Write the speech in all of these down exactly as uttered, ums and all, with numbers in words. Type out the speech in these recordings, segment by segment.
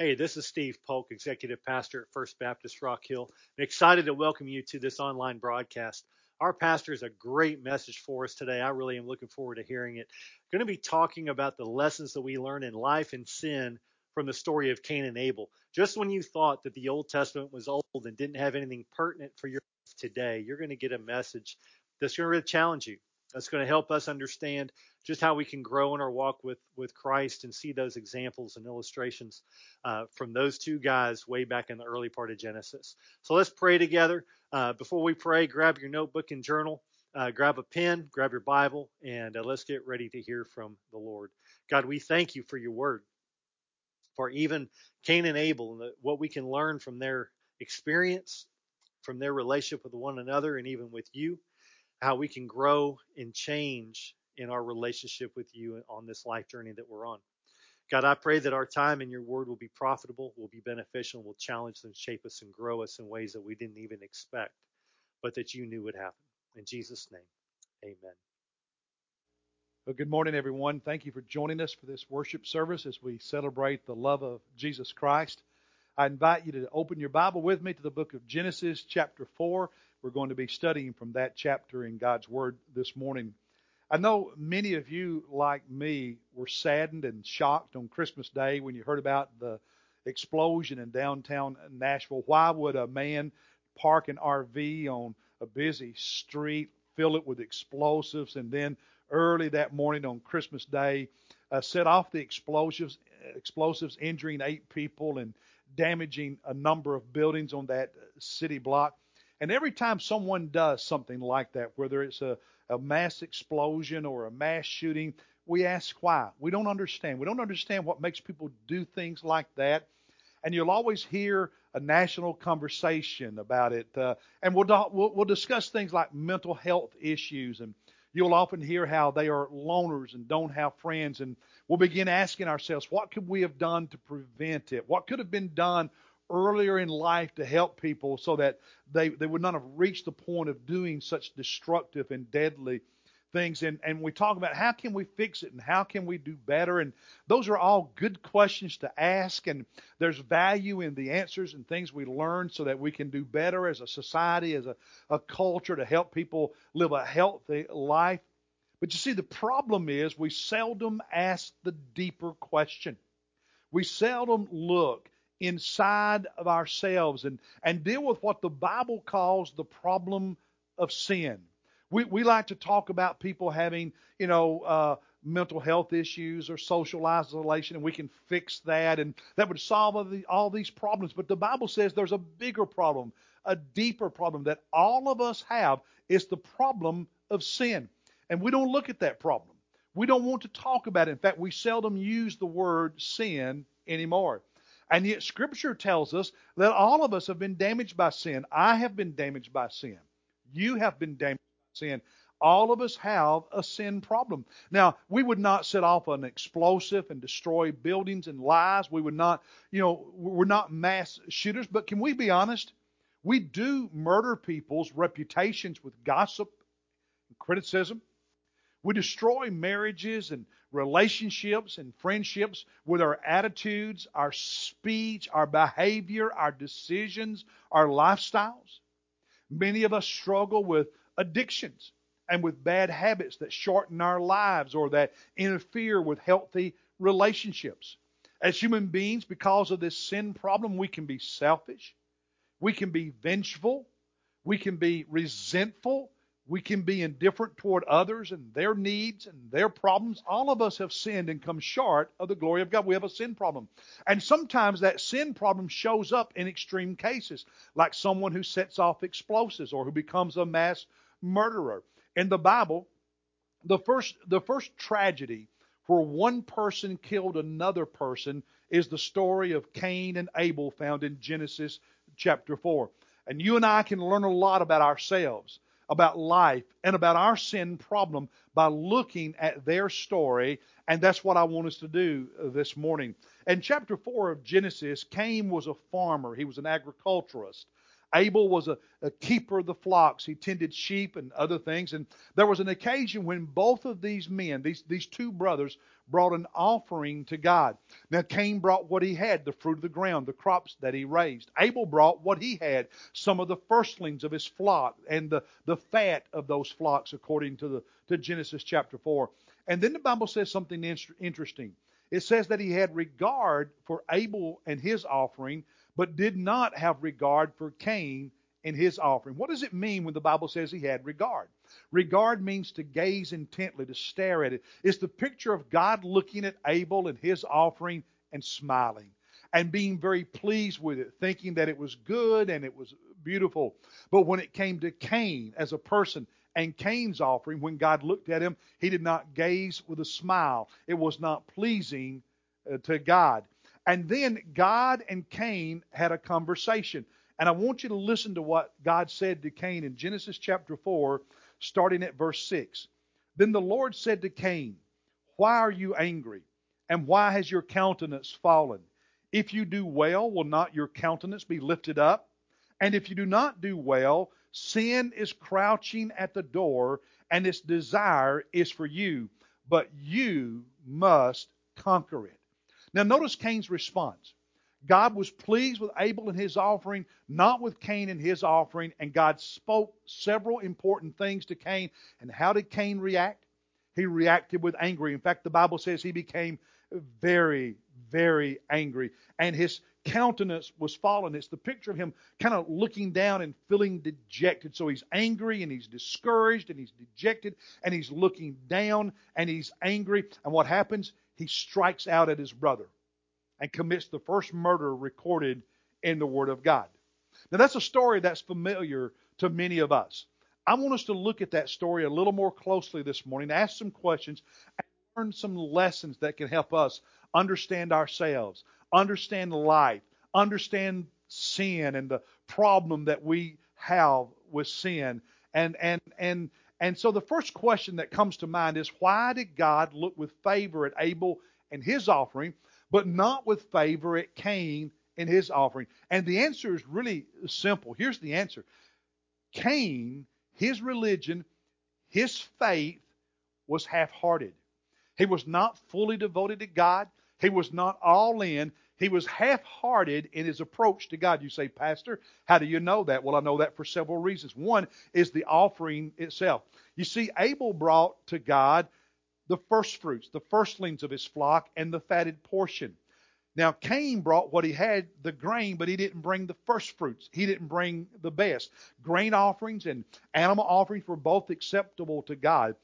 Hey, this is Steve Polk, Executive Pastor at First Baptist Rock Hill. I'm excited to welcome you to this online broadcast. Our pastor has a great message for us today. I really am looking forward to hearing it. I'm going to be talking about the lessons that we learn in life and sin from the story of Cain and Abel. Just when you thought that the Old Testament was old and didn't have anything pertinent for your life today, you're going to get a message that's going to really challenge you. That's going to help us understand just how we can grow in our walk with, with Christ and see those examples and illustrations uh, from those two guys way back in the early part of Genesis. So let's pray together. Uh, before we pray, grab your notebook and journal, uh, grab a pen, grab your Bible, and uh, let's get ready to hear from the Lord. God, we thank you for your word, for even Cain and Abel, and the, what we can learn from their experience, from their relationship with one another, and even with you. How we can grow and change in our relationship with you on this life journey that we're on. God, I pray that our time in your word will be profitable, will be beneficial, will challenge and shape us and grow us in ways that we didn't even expect, but that you knew would happen. In Jesus' name, amen. Well, good morning, everyone. Thank you for joining us for this worship service as we celebrate the love of Jesus Christ. I invite you to open your Bible with me to the book of Genesis, chapter four. We're going to be studying from that chapter in God's Word this morning. I know many of you, like me, were saddened and shocked on Christmas Day when you heard about the explosion in downtown Nashville. Why would a man park an R V on a busy street, fill it with explosives, and then early that morning on Christmas Day, uh, set off the explosives, explosives injuring eight people and damaging a number of buildings on that city block? And every time someone does something like that, whether it's a, a mass explosion or a mass shooting, we ask why. We don't understand. We don't understand what makes people do things like that. And you'll always hear a national conversation about it. Uh, and we'll, we'll, we'll discuss things like mental health issues. And you'll often hear how they are loners and don't have friends. And we'll begin asking ourselves, what could we have done to prevent it? What could have been done earlier in life to help people so that they, they would not have reached the point of doing such destructive and deadly things. And, and we talk about how can we fix it and how can we do better? And those are all good questions to ask. And there's value in the answers and things we learn so that we can do better as a society, as a, a culture to help people live a healthy life. But you see, the problem is we seldom ask the deeper question. We seldom look inside of ourselves and, and deal with what the Bible calls the problem of sin. We we like to talk about people having, you know, uh, mental health issues or social isolation, and we can fix that, and that would solve all, the, all these problems. But the Bible says there's a bigger problem, a deeper problem that all of us have. It's the problem of sin, and we don't look at that problem. We don't want to talk about it. In fact, we seldom use the word sin anymore. And yet Scripture tells us that all of us have been damaged by sin. I have been damaged by sin. You have been damaged by sin. All of us have a sin problem. Now, we would not set off an explosive and destroy buildings and lives. We would not, you know, we're not mass shooters. But can we be honest? We do murder people's reputations with gossip and criticism. We destroy marriages and relationships and friendships with our attitudes, our speech, our behavior, our decisions, our lifestyles. Many of us struggle with addictions and with bad habits that shorten our lives or that interfere with healthy relationships. As human beings, because of this sin problem, we can be selfish. We can be vengeful. We can be resentful. We can be indifferent toward others and their needs and their problems. All of us have sinned and come short of the glory of God. We have a sin problem. And sometimes that sin problem shows up in extreme cases, like someone who sets off explosives or who becomes a mass murderer. In the Bible, the first, the first tragedy where one person killed another person is the story of Cain and Abel found in Genesis chapter four. And you and I can learn a lot about ourselves, about life, and about our sin problem by looking at their story, and that's what I want us to do this morning. In chapter four of Genesis, Cain was a farmer. He was an agriculturist. Abel was a, a keeper of the flocks. He tended sheep and other things. And there was an occasion when both of these men, these, these two brothers, brought an offering to God. Now Cain brought what he had, the fruit of the ground, the crops that he raised. Abel brought what he had, some of the firstlings of his flock and the, the fat of those flocks, according to, the, to Genesis chapter four. And then the Bible says something interesting. It says that he had regard for Abel and his offering, but did not have regard for Cain and his offering. What does it mean when the Bible says he had regard? Regard means to gaze intently, to stare at it. It's the picture of God looking at Abel and his offering and smiling and being very pleased with it, thinking that it was good and it was beautiful. But when it came to Cain as a person, and Cain's offering, when God looked at him, he did not gaze with a smile. It was not pleasing uh, to God. And then God and Cain had a conversation. And I want you to listen to what God said to Cain in Genesis chapter four, starting at verse six. Then the Lord said to Cain, "Why are you angry? And why has your countenance fallen? If you do well, will not your countenance be lifted up? And if you do not do well, sin is crouching at the door, and its desire is for you, but you must conquer it." Now notice Cain's response. God was pleased with Abel and his offering, not with Cain and his offering, and God spoke several important things to Cain. And how did Cain react? He reacted with anger. In fact, the Bible says he became very, very angry, and his countenance was fallen. It's the picture of him kind of looking down and feeling dejected. So he's angry and he's discouraged and he's dejected and he's looking down and he's angry. And what happens? He strikes out at his brother and commits the first murder recorded in the Word of God. Now that's a story that's familiar to many of us. I want us to look at that story a little more closely this morning, ask some questions, and learn some lessons that can help us understand ourselves, understand life, understand sin and the problem that we have with sin. And and and and so the first question that comes to mind is, why did God look with favor at Abel and his offering, but not with favor at Cain and his offering? And the answer is really simple. Here's the answer. Cain, his religion, his faith was half-hearted. He was not fully devoted to God. He was not all in. He was half-hearted in his approach to God. You say, "Pastor, how do you know that?" Well, I know that for several reasons. One is the offering itself. You see, Abel brought to God the first fruits, the firstlings of his flock, and the fatted portion. Now, Cain brought what he had, the grain, but he didn't bring the first fruits. He didn't bring the best. Grain offerings and animal offerings were both acceptable to God.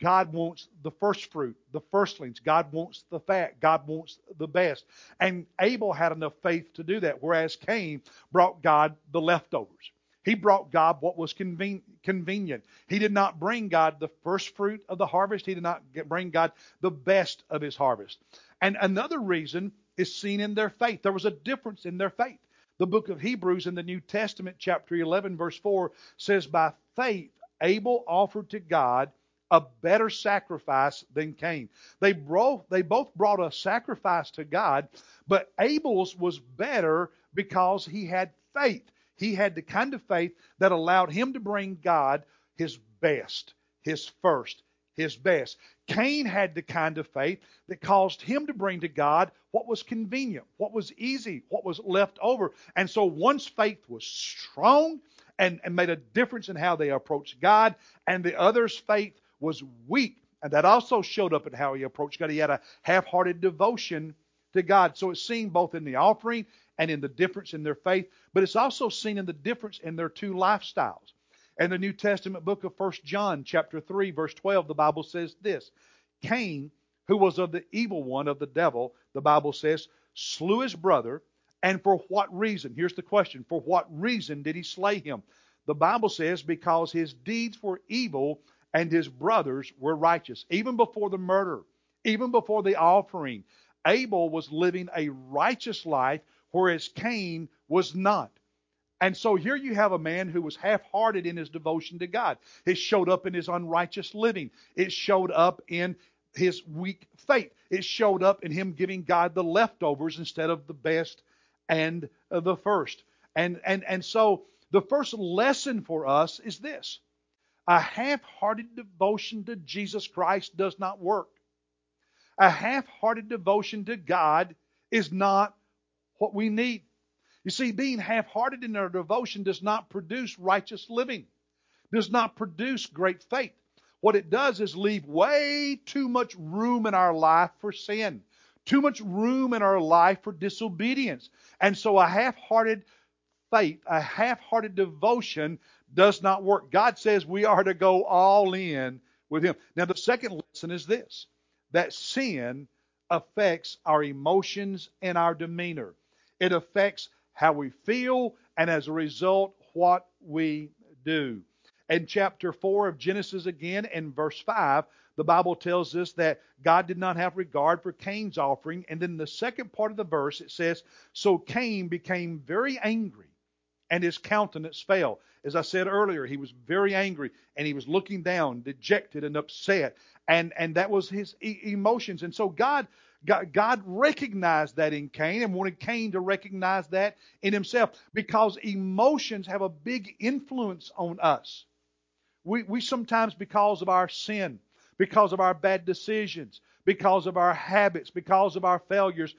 God wants the first fruit, the firstlings. God wants the fat. God wants the best. And Abel had enough faith to do that, whereas Cain brought God the leftovers. He brought God what was conven- convenient. He did not bring God the first fruit of the harvest. He did not bring God the best of his harvest. And another reason is seen in their faith. There was a difference in their faith. The book of Hebrews in the New Testament, chapter eleven, verse four, says, "By faith Abel offered to God a better sacrifice than Cain." They both, they both brought a sacrifice to God, but Abel's was better because he had faith. He had the kind of faith that allowed him to bring God his best, his first, his best. Cain had the kind of faith that caused him to bring to God what was convenient, what was easy, what was left over. And so one's faith was strong and, and made a difference in how they approached God, and the other's faith was weak, and that also showed up in how he approached God. He had a half-hearted devotion to God. So it's seen both in the offering and in the difference in their faith, but it's also seen in the difference in their two lifestyles. In the New Testament book of First John, chapter three, verse twelve, the Bible says this: "Cain, who was of the evil one, of the devil," the Bible says, "slew his brother, and for what reason?" Here's the question. For what reason did he slay him? The Bible says, "Because his deeds were evil, and his brothers were righteous." Even before the murder, even before the offering, Abel was living a righteous life, whereas Cain was not. And so here you have a man who was half-hearted in his devotion to God. It showed up in his unrighteous living. It showed up in his weak faith. It showed up in him giving God the leftovers instead of the best and the first. And, and, and so The first lesson for us is this: a half-hearted devotion to Jesus Christ does not work. A half-hearted devotion to God is not what we need. You see, being half-hearted in our devotion does not produce righteous living, does not produce great faith. What it does is leave way too much room in our life for sin, too much room in our life for disobedience. And so a half-hearted faith, a half-hearted devotion does not work. God says we are to go all in with Him. Now, the second lesson is this, that sin affects our emotions and our demeanor. It affects how we feel, and as a result, what we do. In chapter four of Genesis again, in verse five, the Bible tells us that God did not have regard for Cain's offering. And then the second part of the verse, it says, so Cain became very angry, and his countenance fell. As I said earlier, he was very angry, and he was looking down, dejected and upset. And, and that was his e- emotions. And so God... God recognized that in Cain and wanted Cain to recognize that in himself, because emotions have a big influence on us. We, we sometimes, because of our sin, because of our bad decisions, because of our habits, because of our failures,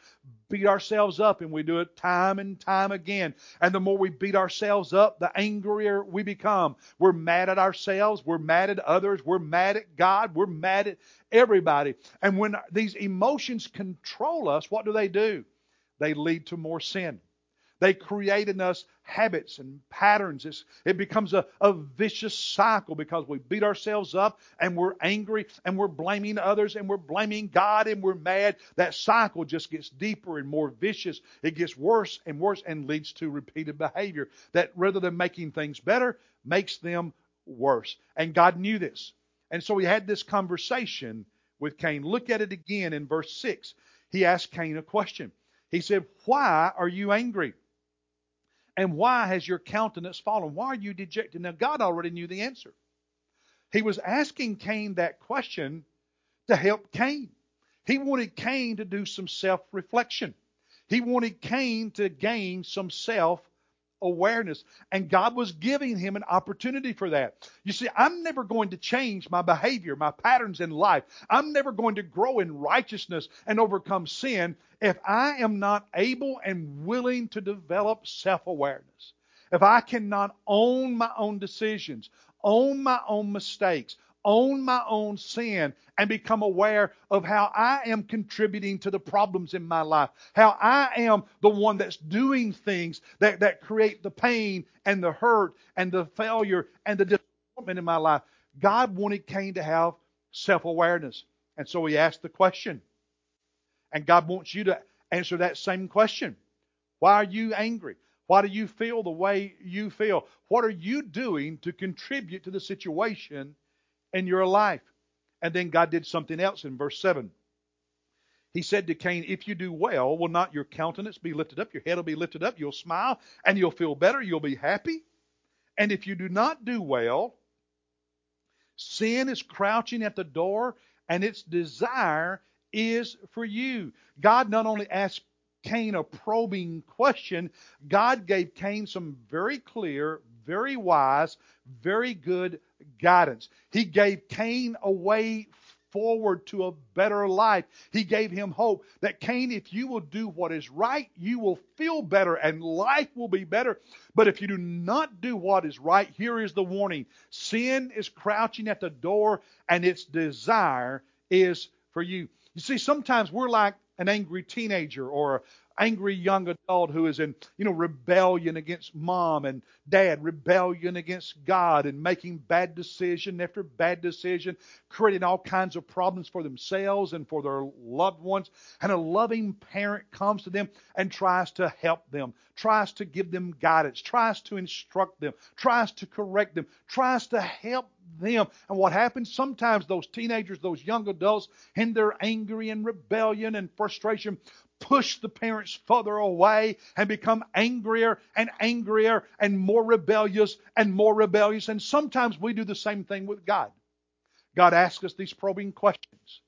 beat ourselves up, and we do it time and time again. And the more we beat ourselves up, the angrier we become. We're mad at ourselves. We're mad at others. We're mad at God. We're mad at everybody. And when these emotions control us, what do they do? They lead to more sin. They create in us habits and patterns. It's, it becomes a, a vicious cycle, because we beat ourselves up and we're angry and we're blaming others and we're blaming God and we're mad. That cycle just gets deeper and more vicious. It gets worse and worse and leads to repeated behavior that, rather than making things better, makes them worse. And God knew this. And so He had this conversation with Cain. Look at it again in verse six. He asked Cain a question. He said, "Why are you angry? And why has your countenance fallen? Why are you dejected?" Now, God already knew the answer. He was asking Cain that question to help Cain. He wanted Cain to do some self-reflection. He wanted Cain to gain some self-awareness. And God was giving him an opportunity for that. You see, I'm never going to change my behavior, my patterns in life. I'm never going to grow in righteousness and overcome sin if I am not able and willing to develop self-awareness, if I cannot own my own decisions, own my own mistakes, own my own sin, and become aware of how I am contributing to the problems in my life, how I am the one that's doing things that, that create the pain and the hurt and the failure and the disappointment in my life. God wanted Cain to have self-awareness, and so He asked the question. And God wants you to answer that same question. Why are you angry? Why do you feel the way you feel? What are you doing to contribute to the situation in your life? And then God did something else in verse seven. He said to Cain, "If you do well, will not your countenance be lifted up? Your head will be lifted up. You'll smile and you'll feel better. You'll be happy. And if you do not do well, sin is crouching at the door, and its desire is for you." God not only asked Cain a probing question, God gave Cain some very clear, very wise, very good guidance. He gave Cain a way forward to a better life. He gave him hope that, Cain, if you will do what is right, you will feel better and life will be better. But if you do not do what is right, here is the warning. Sin is crouching at the door, and its desire is for you. You see, sometimes we're like an angry teenager or an angry young adult who is in, you know, rebellion against mom and dad, rebellion against God, and making bad decision after bad decision, creating all kinds of problems for themselves and for their loved ones. And a loving parent comes to them and tries to help them, tries to give them guidance, tries to instruct them, tries to correct them, tries to help them. And what happens sometimes, those teenagers, those young adults, in their anger and rebellion and frustration, push the parents further away and become angrier and angrier and more rebellious and more rebellious. And sometimes we do the same thing with God. God asks us these probing questions.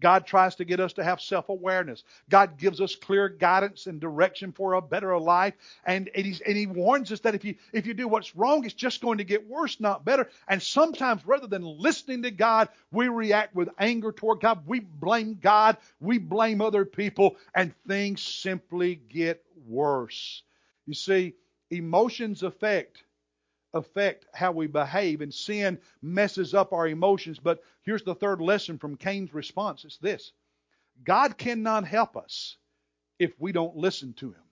God tries to get us to have self-awareness. God gives us clear guidance and direction for a better life. And, and, he's, and he warns us that if you, if you do what's wrong, it's just going to get worse, not better. And sometimes rather than listening to God, we react with anger toward God. We blame God. We blame other people. And things simply get worse. You see, emotions affect affect how we behave, and sin messes up our emotions. But here's the third lesson from Cain's response. It's this: God cannot help us if we don't listen to Him.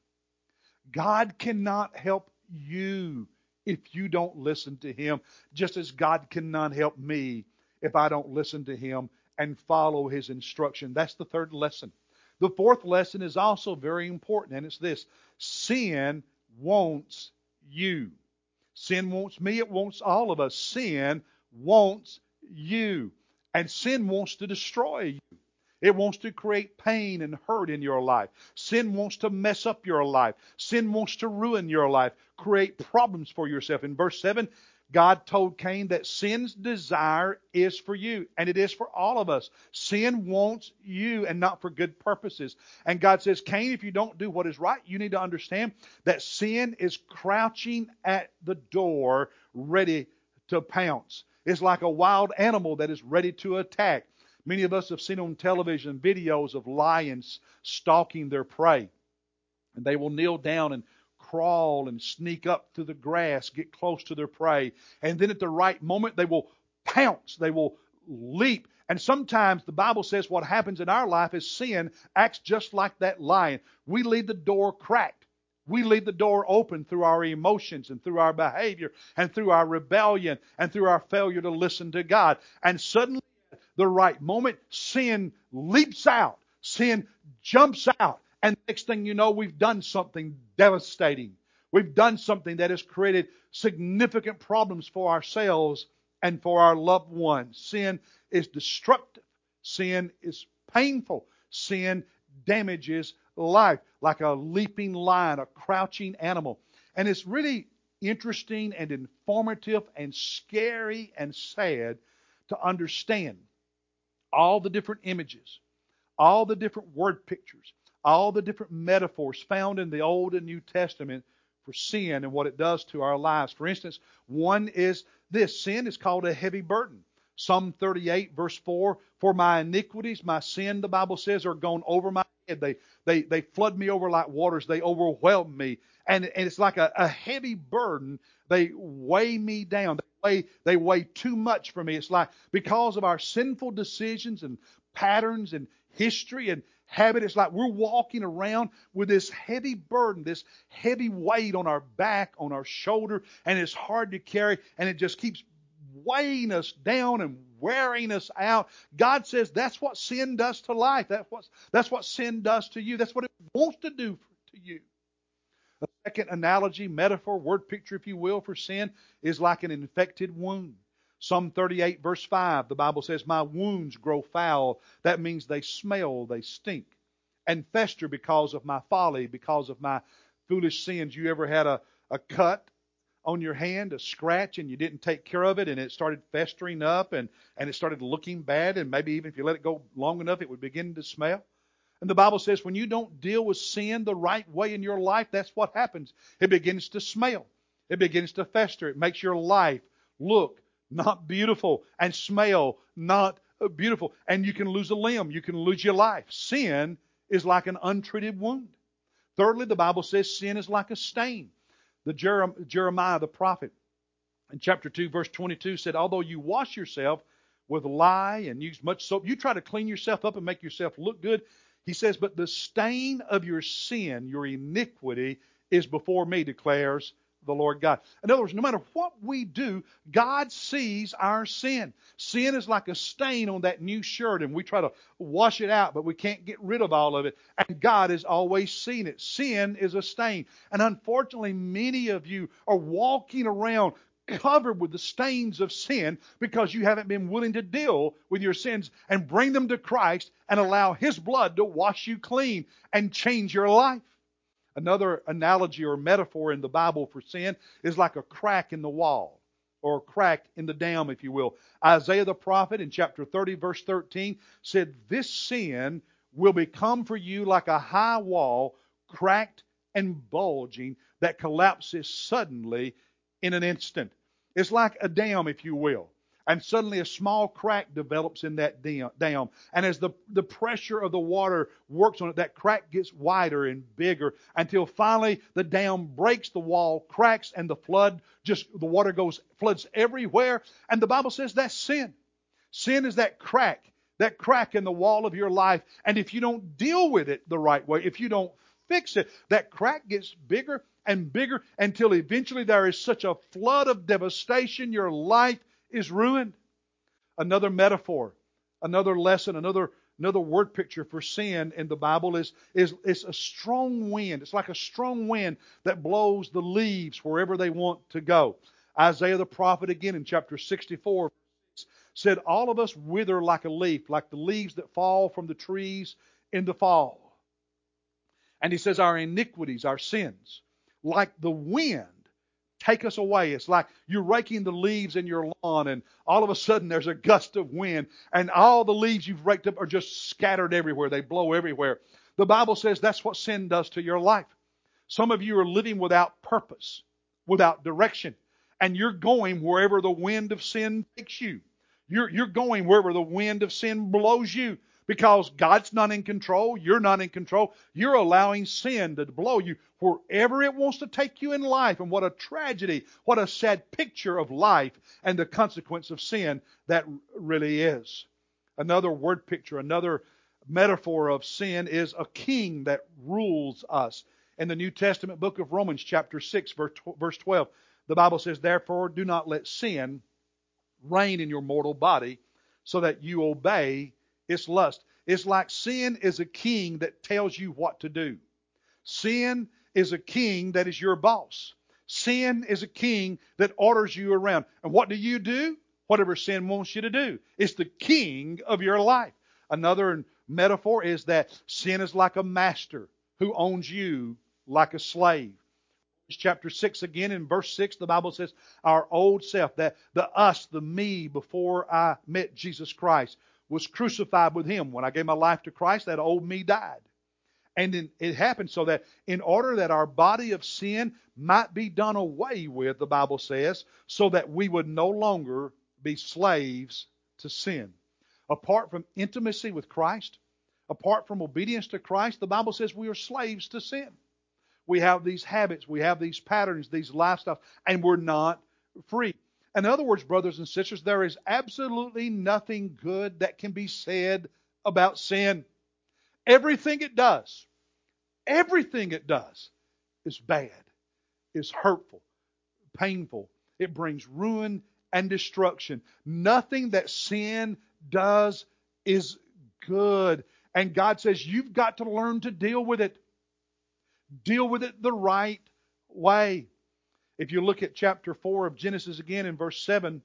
God cannot help you if you don't listen to Him, just as God cannot help me if I don't listen to Him and follow His instruction. That's the third lesson. The fourth lesson is also very important, and it's this: sin wants you. Sin wants me. It wants all of us. Sin wants you. And sin wants to destroy you. It wants to create pain and hurt in your life. Sin wants to mess up your life. Sin wants to ruin your life, create problems for yourself. In verse seven, God told Cain that sin's desire is for you, and it is for all of us. Sin wants you and not for good purposes. And God says, Cain, if you don't do what is right, you need to understand that sin is crouching at the door, ready to pounce. It's like a wild animal that is ready to attack. Many of us have seen on television videos of lions stalking their prey, and they will kneel down and crawl and sneak up through the grass, get close to their prey, and then at the right moment they will pounce, they will leap. And sometimes the Bible says what happens in our life is sin acts just like that lion. We leave the door cracked. We leave the door open through our emotions and through our behavior and through our rebellion and through our failure to listen to God. And suddenly at the right moment, sin leaps out. Sin jumps out. And next thing you know, we've done something devastating. We've done something that has created significant problems for ourselves and for our loved ones. Sin is destructive. Sin is painful. Sin damages life like a leaping lion, a crouching animal. And it's really interesting and informative and scary and sad to understand all the different images, all the different word pictures, all the different metaphors found in the Old and New Testament for sin and what it does to our lives. For instance, one is this: sin is called a heavy burden. Psalm thirty-eight, verse four, for my iniquities, my sin, the Bible says, are gone over my head. They they they flood me over like waters. They overwhelm me. And, and it's like a, a heavy burden. They weigh me down. They weigh, they weigh too much for me. It's like because of our sinful decisions and patterns and history and habit, it's like we're walking around with this heavy burden, this heavy weight on our back, on our shoulder, and it's hard to carry, and it just keeps weighing us down and wearing us out. God says that's what sin does to life. That's what, that's what sin does to you. That's what it wants to do to you. A second analogy, metaphor, word picture, if you will, for sin is like an infected wound. Psalm thirty-eight, verse five, the Bible says, my wounds grow foul. That means they smell, they stink, and fester because of my folly, because of my foolish sins. You ever had a, a cut on your hand, a scratch, and you didn't take care of it, and it started festering up, and, and it started looking bad, and maybe even if you let it go long enough, it would begin to smell? And the Bible says when you don't deal with sin the right way in your life, that's what happens. It begins to smell. It begins to fester. It makes your life look not beautiful, and smell not beautiful. And you can lose a limb. You can lose your life. Sin is like an untreated wound. Thirdly, the Bible says sin is like a stain. The Jerem- Jeremiah, the prophet, in chapter two, verse twenty-two, said, although you wash yourself with lye and use much soap, you try to clean yourself up and make yourself look good. He says, but the stain of your sin, your iniquity, is before me, declares the Lord God. In other words, no matter what we do, God sees our sin. Sin is like a stain on that new shirt, and we try to wash it out, but we can't get rid of all of it. And God has always seen it. Sin is a stain. And unfortunately, many of you are walking around covered with the stains of sin because you haven't been willing to deal with your sins and bring them to Christ and allow His blood to wash you clean and change your life. Another analogy or metaphor in the Bible for sin is like a crack in the wall. or crack in the dam, if you will. Isaiah the prophet in chapter thirty, verse thirteen said, "This sin will become for you like a high wall, cracked and bulging, that collapses suddenly in an instant." It's like a dam, if you will. And suddenly a small crack develops in that dam. And as the, the pressure of the water works on it, that crack gets wider and bigger until finally the dam breaks, the wall cracks, and the flood, just the water goes, floods everywhere. And the Bible says that's sin. Sin is that crack, that crack in the wall of your life. And if you don't deal with it the right way, if you don't fix it, that crack gets bigger and bigger until eventually there is such a flood of devastation, your life is ruined. Another metaphor, another lesson, another another word picture for sin in the Bible is is it's a strong wind. It's like a strong wind that blows the leaves wherever they want to go. Isaiah the prophet again in chapter sixty-four said, "All of us wither like a leaf, like the leaves that fall from the trees in the fall." And he says, "Our iniquities, our sins, like the wind, take us away." It's like you're raking the leaves in your lawn, and all of a sudden there's a gust of wind, and all the leaves you've raked up are just scattered everywhere. They blow everywhere. The Bible says that's what sin does to your life. Some of you are living without purpose, without direction, and you're going wherever the wind of sin takes you. You're, you're going wherever the wind of sin blows you, because God's not in control. You're not in control. You're allowing sin to blow you wherever it wants to take you in life. And what a tragedy, what a sad picture of life and the consequence of sin that really is. Another word picture, another metaphor of sin is a king that rules us. In the New Testament book of Romans chapter six, verse twelve, the Bible says, "Therefore do not let sin reign in your mortal body, so that you obey its lust." It's like sin is a king that tells you what to do. Sin is a king that is your boss. Sin is a king that orders you around. And what do you do? Whatever sin wants you to do. It's the king of your life. Another metaphor is that sin is like a master who owns you like a slave. Chapter six again in verse six, the Bible says, "Our old self," that the us, the me before I met Jesus Christ, was crucified with him. When I gave my life to Christ, that old me died. And then it happened so that in order that our body of sin might be done away with, the Bible says, so that we would no longer be slaves to sin. Apart from intimacy with Christ, apart from obedience to Christ, the Bible says we are slaves to sin. We have these habits, we have these patterns, these lifestyles, and we're not free. In other words, brothers and sisters, there is absolutely nothing good that can be said about sin. Everything it does, everything it does is bad, is hurtful, painful. It brings ruin and destruction. Nothing that sin does is good. And God says you've got to learn to deal with it. Deal with it the right way. If you look at chapter four of Genesis again in verse seven,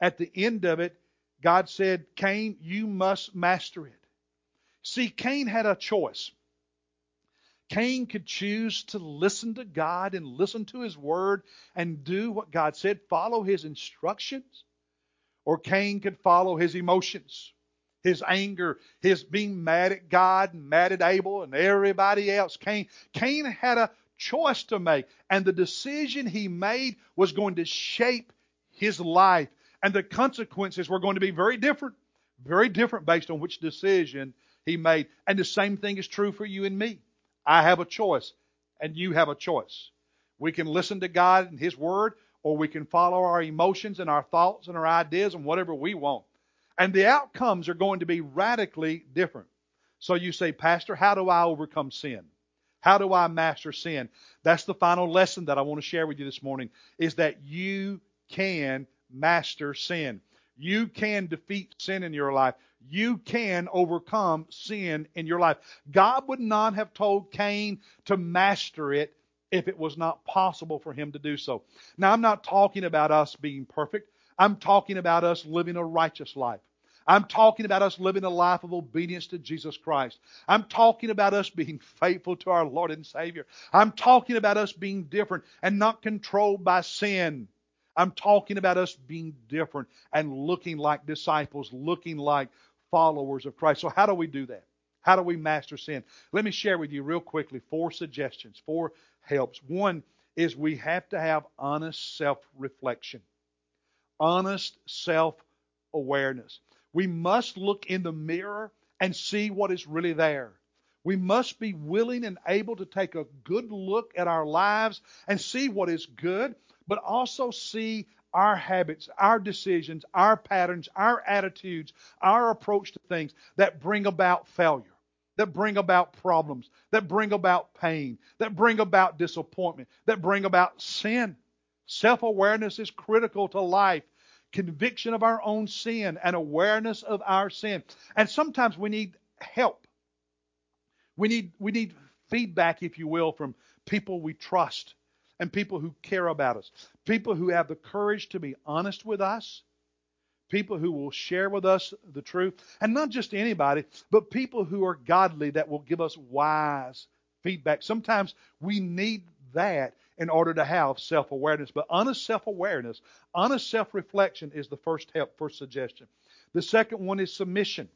at the end of it, God said, "Cain, you must master it." See, Cain had a choice. Cain could choose to listen to God and listen to His Word and do what God said, follow His instructions. Or Cain could follow his emotions, his anger, his being mad at God and mad at Abel and everybody else. Cain, Cain had a choice to make, and the decision he made was going to shape his life, and the consequences were going to be very different, very different based on which decision he made. And the same thing is true for you and me. I have a choice, and you have a choice. We can listen to God and His Word, or we can follow our emotions and our thoughts and our ideas and whatever we want. And the outcomes are going to be radically different. So you say, "Pastor, how do I overcome sin? How do I master sin?" That's the final lesson that I want to share with you this morning, is that you can master sin. You can defeat sin in your life. You can overcome sin in your life. God would not have told Cain to master it if it was not possible for him to do so. Now, I'm not talking about us being perfect. I'm talking about us living a righteous life. I'm talking about us living a life of obedience to Jesus Christ. I'm talking about us being faithful to our Lord and Savior. I'm talking about us being different and not controlled by sin. I'm talking about us being different and looking like disciples, looking like followers of Christ. So how do we do that? How do we master sin? Let me share with you real quickly four suggestions, four helps. One is we have to have honest self-reflection, honest self-awareness. We must look in the mirror and see what is really there. We must be willing and able to take a good look at our lives and see what is good, but also see our habits, our decisions, our patterns, our attitudes, our approach to things that bring about failure, that bring about problems, that bring about pain, that bring about disappointment, that bring about sin. Self-awareness is critical to life. Conviction of our own sin and awareness of our sin. And sometimes we need help. We need, we need feedback, if you will, from people we trust and people who care about us, people who have the courage to be honest with us, people who will share with us the truth, and not just anybody, but people who are godly that will give us wise feedback. Sometimes we need that in order to have self-awareness. But honest self-awareness, honest self-reflection is the first help, first suggestion. The second one is submission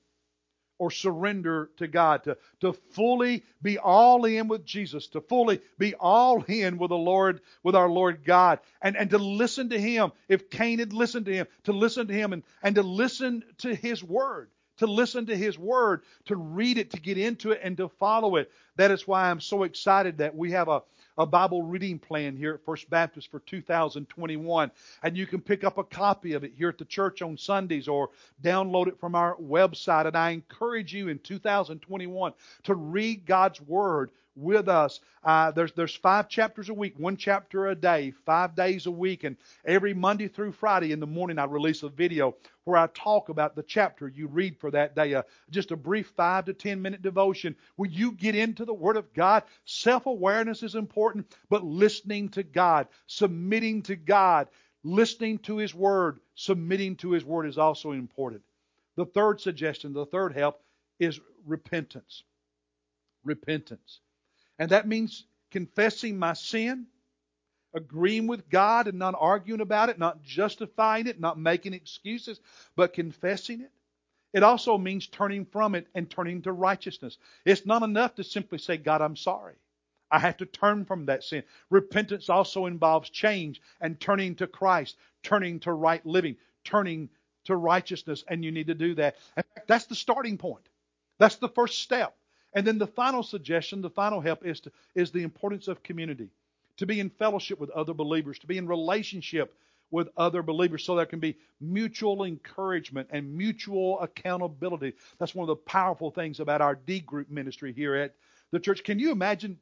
or surrender to God, to, to fully be all in with Jesus, to fully be all in with the Lord, with our Lord God, and, and to listen to Him. If Cain had listened to Him, to listen to Him and, and to listen to His Word. To listen to His Word, to read it, to get into it, and to follow it. That is why I'm so excited that we have a, a Bible reading plan here at First Baptist for two thousand twenty-one. And you can pick up a copy of it here at the church on Sundays or download it from our website. And I encourage you in two thousand twenty-one to read God's Word with us. Uh, there's there's five chapters a week, one chapter a day, five days a week. And every Monday through Friday in the morning, I release a video where I talk about the chapter you read for that day. Uh, just a brief five to ten minute devotion where you get into the Word of God. Self-awareness is important, but listening to God, submitting to God, listening to His Word, submitting to His Word is also important. The third suggestion, the third help is repentance. Repentance. And that means confessing my sin, agreeing with God and not arguing about it, not justifying it, not making excuses, but confessing it. It also means turning from it and turning to righteousness. It's not enough to simply say, God, I'm sorry. I have to turn from that sin. Repentance also involves change and turning to Christ, turning to right living, turning to righteousness, and you need to do that. In fact, that's the starting point. That's the first step. And then the final suggestion, the final help is, to, is the importance of community, to be in fellowship with other believers, to be in relationship with other believers so there can be mutual encouragement and mutual accountability. That's one of the powerful things about our D group ministry here at the church. Can you imagine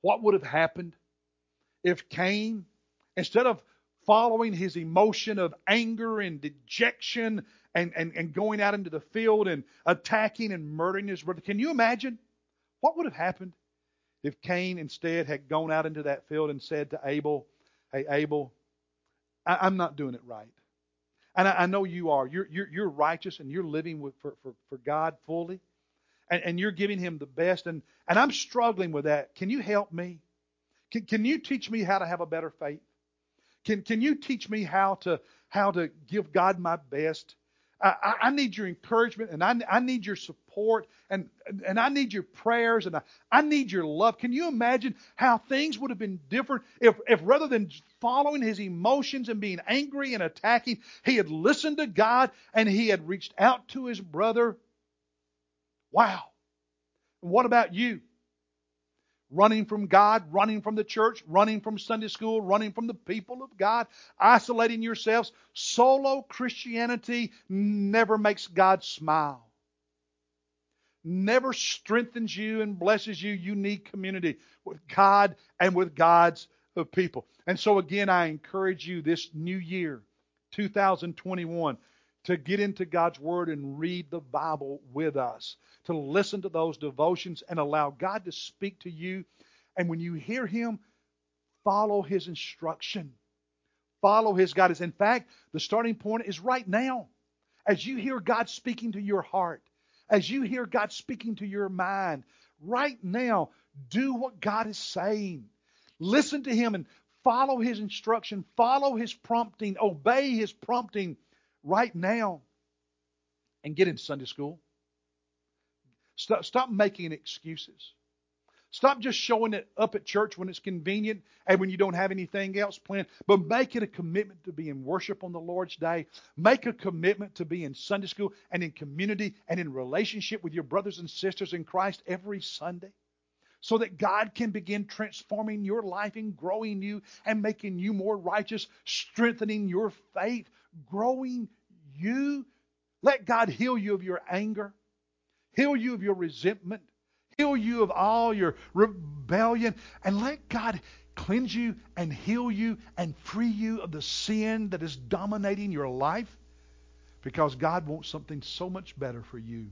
what would have happened if Cain, instead of following his emotion of anger and dejection and, and, and going out into the field and attacking and murdering his brother. Can you imagine what would have happened if Cain instead had gone out into that field and said to Abel, hey, Abel, I, I'm not doing it right. And I, I know you are. You're, you're, you're righteous and you're living with, for, for, for God fully. And, and you're giving Him the best. And, and I'm struggling with that. Can you help me? Can, can you teach me how to have a better faith? Can can you teach me how to how to give God my best? I, I, I need your encouragement and I, I need your support and and I need your prayers and I, I need your love. Can you imagine how things would have been different if if rather than following his emotions and being angry and attacking, he had listened to God and he had reached out to his brother? Wow. And what about you? Running from God, running from the church, running from Sunday school, running from the people of God, isolating yourselves. Solo Christianity never makes God smile. Never strengthens you and blesses you. You need community with God and with God's people. And so again, I encourage you this new year, two thousand twenty-one, to get into God's Word and read the Bible with us, to listen to those devotions and allow God to speak to you. And when you hear Him, follow His instruction. Follow His guidance. In fact, the starting point is right now. As you hear God speaking to your heart, as you hear God speaking to your mind, right now, do what God is saying. Listen to Him and Follow His instruction. Follow His prompting. Obey His prompting right now. And get into Sunday school. Stop, stop making excuses. Stop just showing it up at church when it's convenient and when you don't have anything else planned. But make it a commitment to be in worship on the Lord's day. Make a commitment to be in Sunday school and in community and in relationship with your brothers and sisters in Christ every Sunday, so that God can begin transforming your life and growing you and making you more righteous, strengthening your faith, growing you. Let God heal you of your anger, heal you of your resentment, heal you of all your rebellion, and let God cleanse you and heal you and free you of the sin that is dominating your life, because God wants something so much better for you.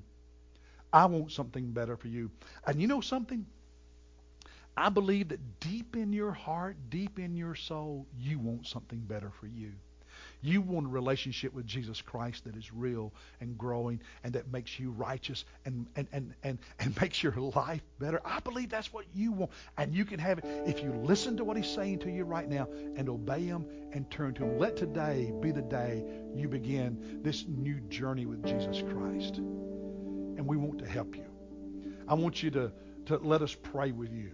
I want something better for you. And you know something? I believe that deep in your heart, deep in your soul, you want something better for you. You want a relationship with Jesus Christ that is real and growing and that makes you righteous and, and, and, and, and makes your life better. I believe that's what you want. And you can have it if you listen to what He's saying to you right now and obey Him and turn to Him. Let today be the day you begin this new journey with Jesus Christ. And we want to help you. I want you to, to let us pray with you.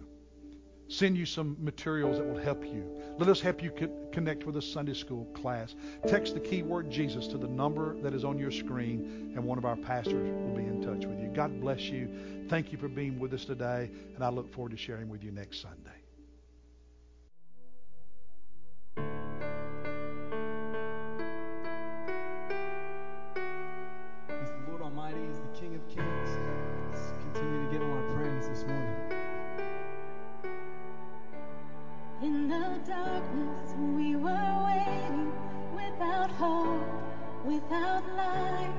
Send you some materials that will help you. Let us help you connect with a Sunday school class. Text the keyword Jesus to the number that is on your screen, and one of our pastors will be in touch with you. God bless you. Thank you for being with us today, and I look forward to sharing with you next Sunday. He's the Lord Almighty. He's the King of Kings. Let's continue to give Him our praise this morning. In the darkness we were waiting, without hope, without light,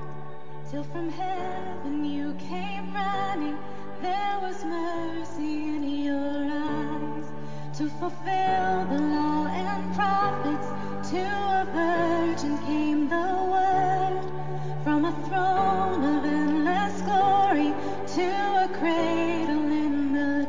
till from heaven You came running. There was mercy in Your eyes, to fulfill the law and prophets. To a virgin came the Word, from a throne of endless glory to a cradle in the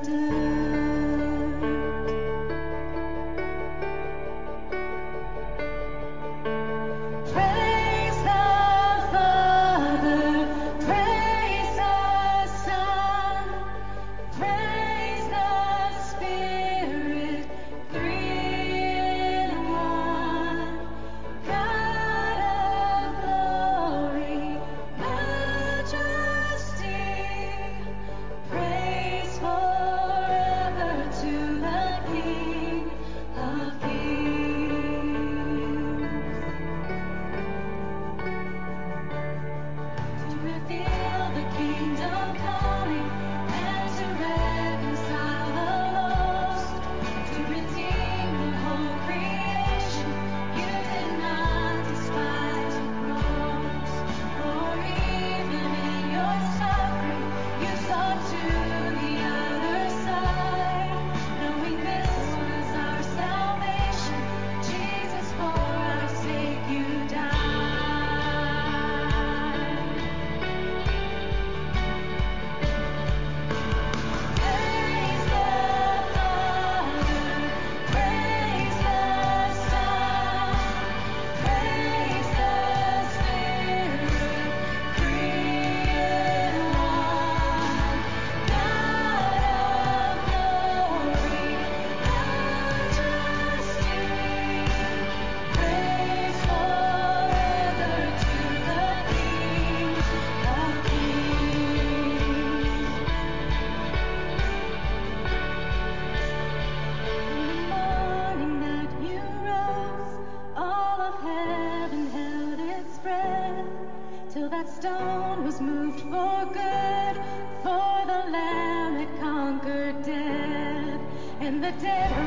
dirt.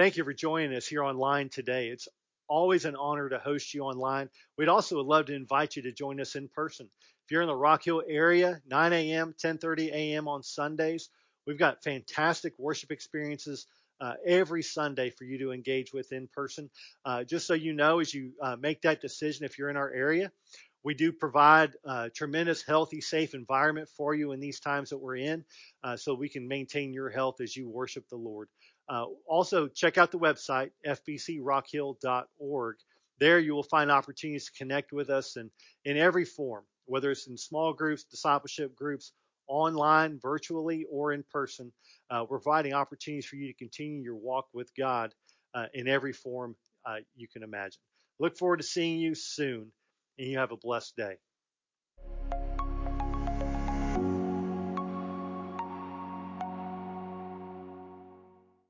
Thank you for joining us here online today. It's always an honor to host you online. We'd also love to invite you to join us in person. If you're in the Rock Hill area, nine a.m., ten thirty a.m. on Sundays, we've got fantastic worship experiences uh, every Sunday for you to engage with in person. Uh, just so you know, as you uh, make that decision, if you're in our area, we do provide a tremendous, healthy, safe environment for you in these times that we're in, uh, so we can maintain your health as you worship the Lord. Uh, also, check out the website, f b c rock hill dot org. There you will find opportunities to connect with us in, in every form, whether it's in small groups, discipleship groups, online, virtually, or in person. Uh, we're providing opportunities for you to continue your walk with God uh, in every form uh, you can imagine. Look forward to seeing you soon, and you have a blessed day.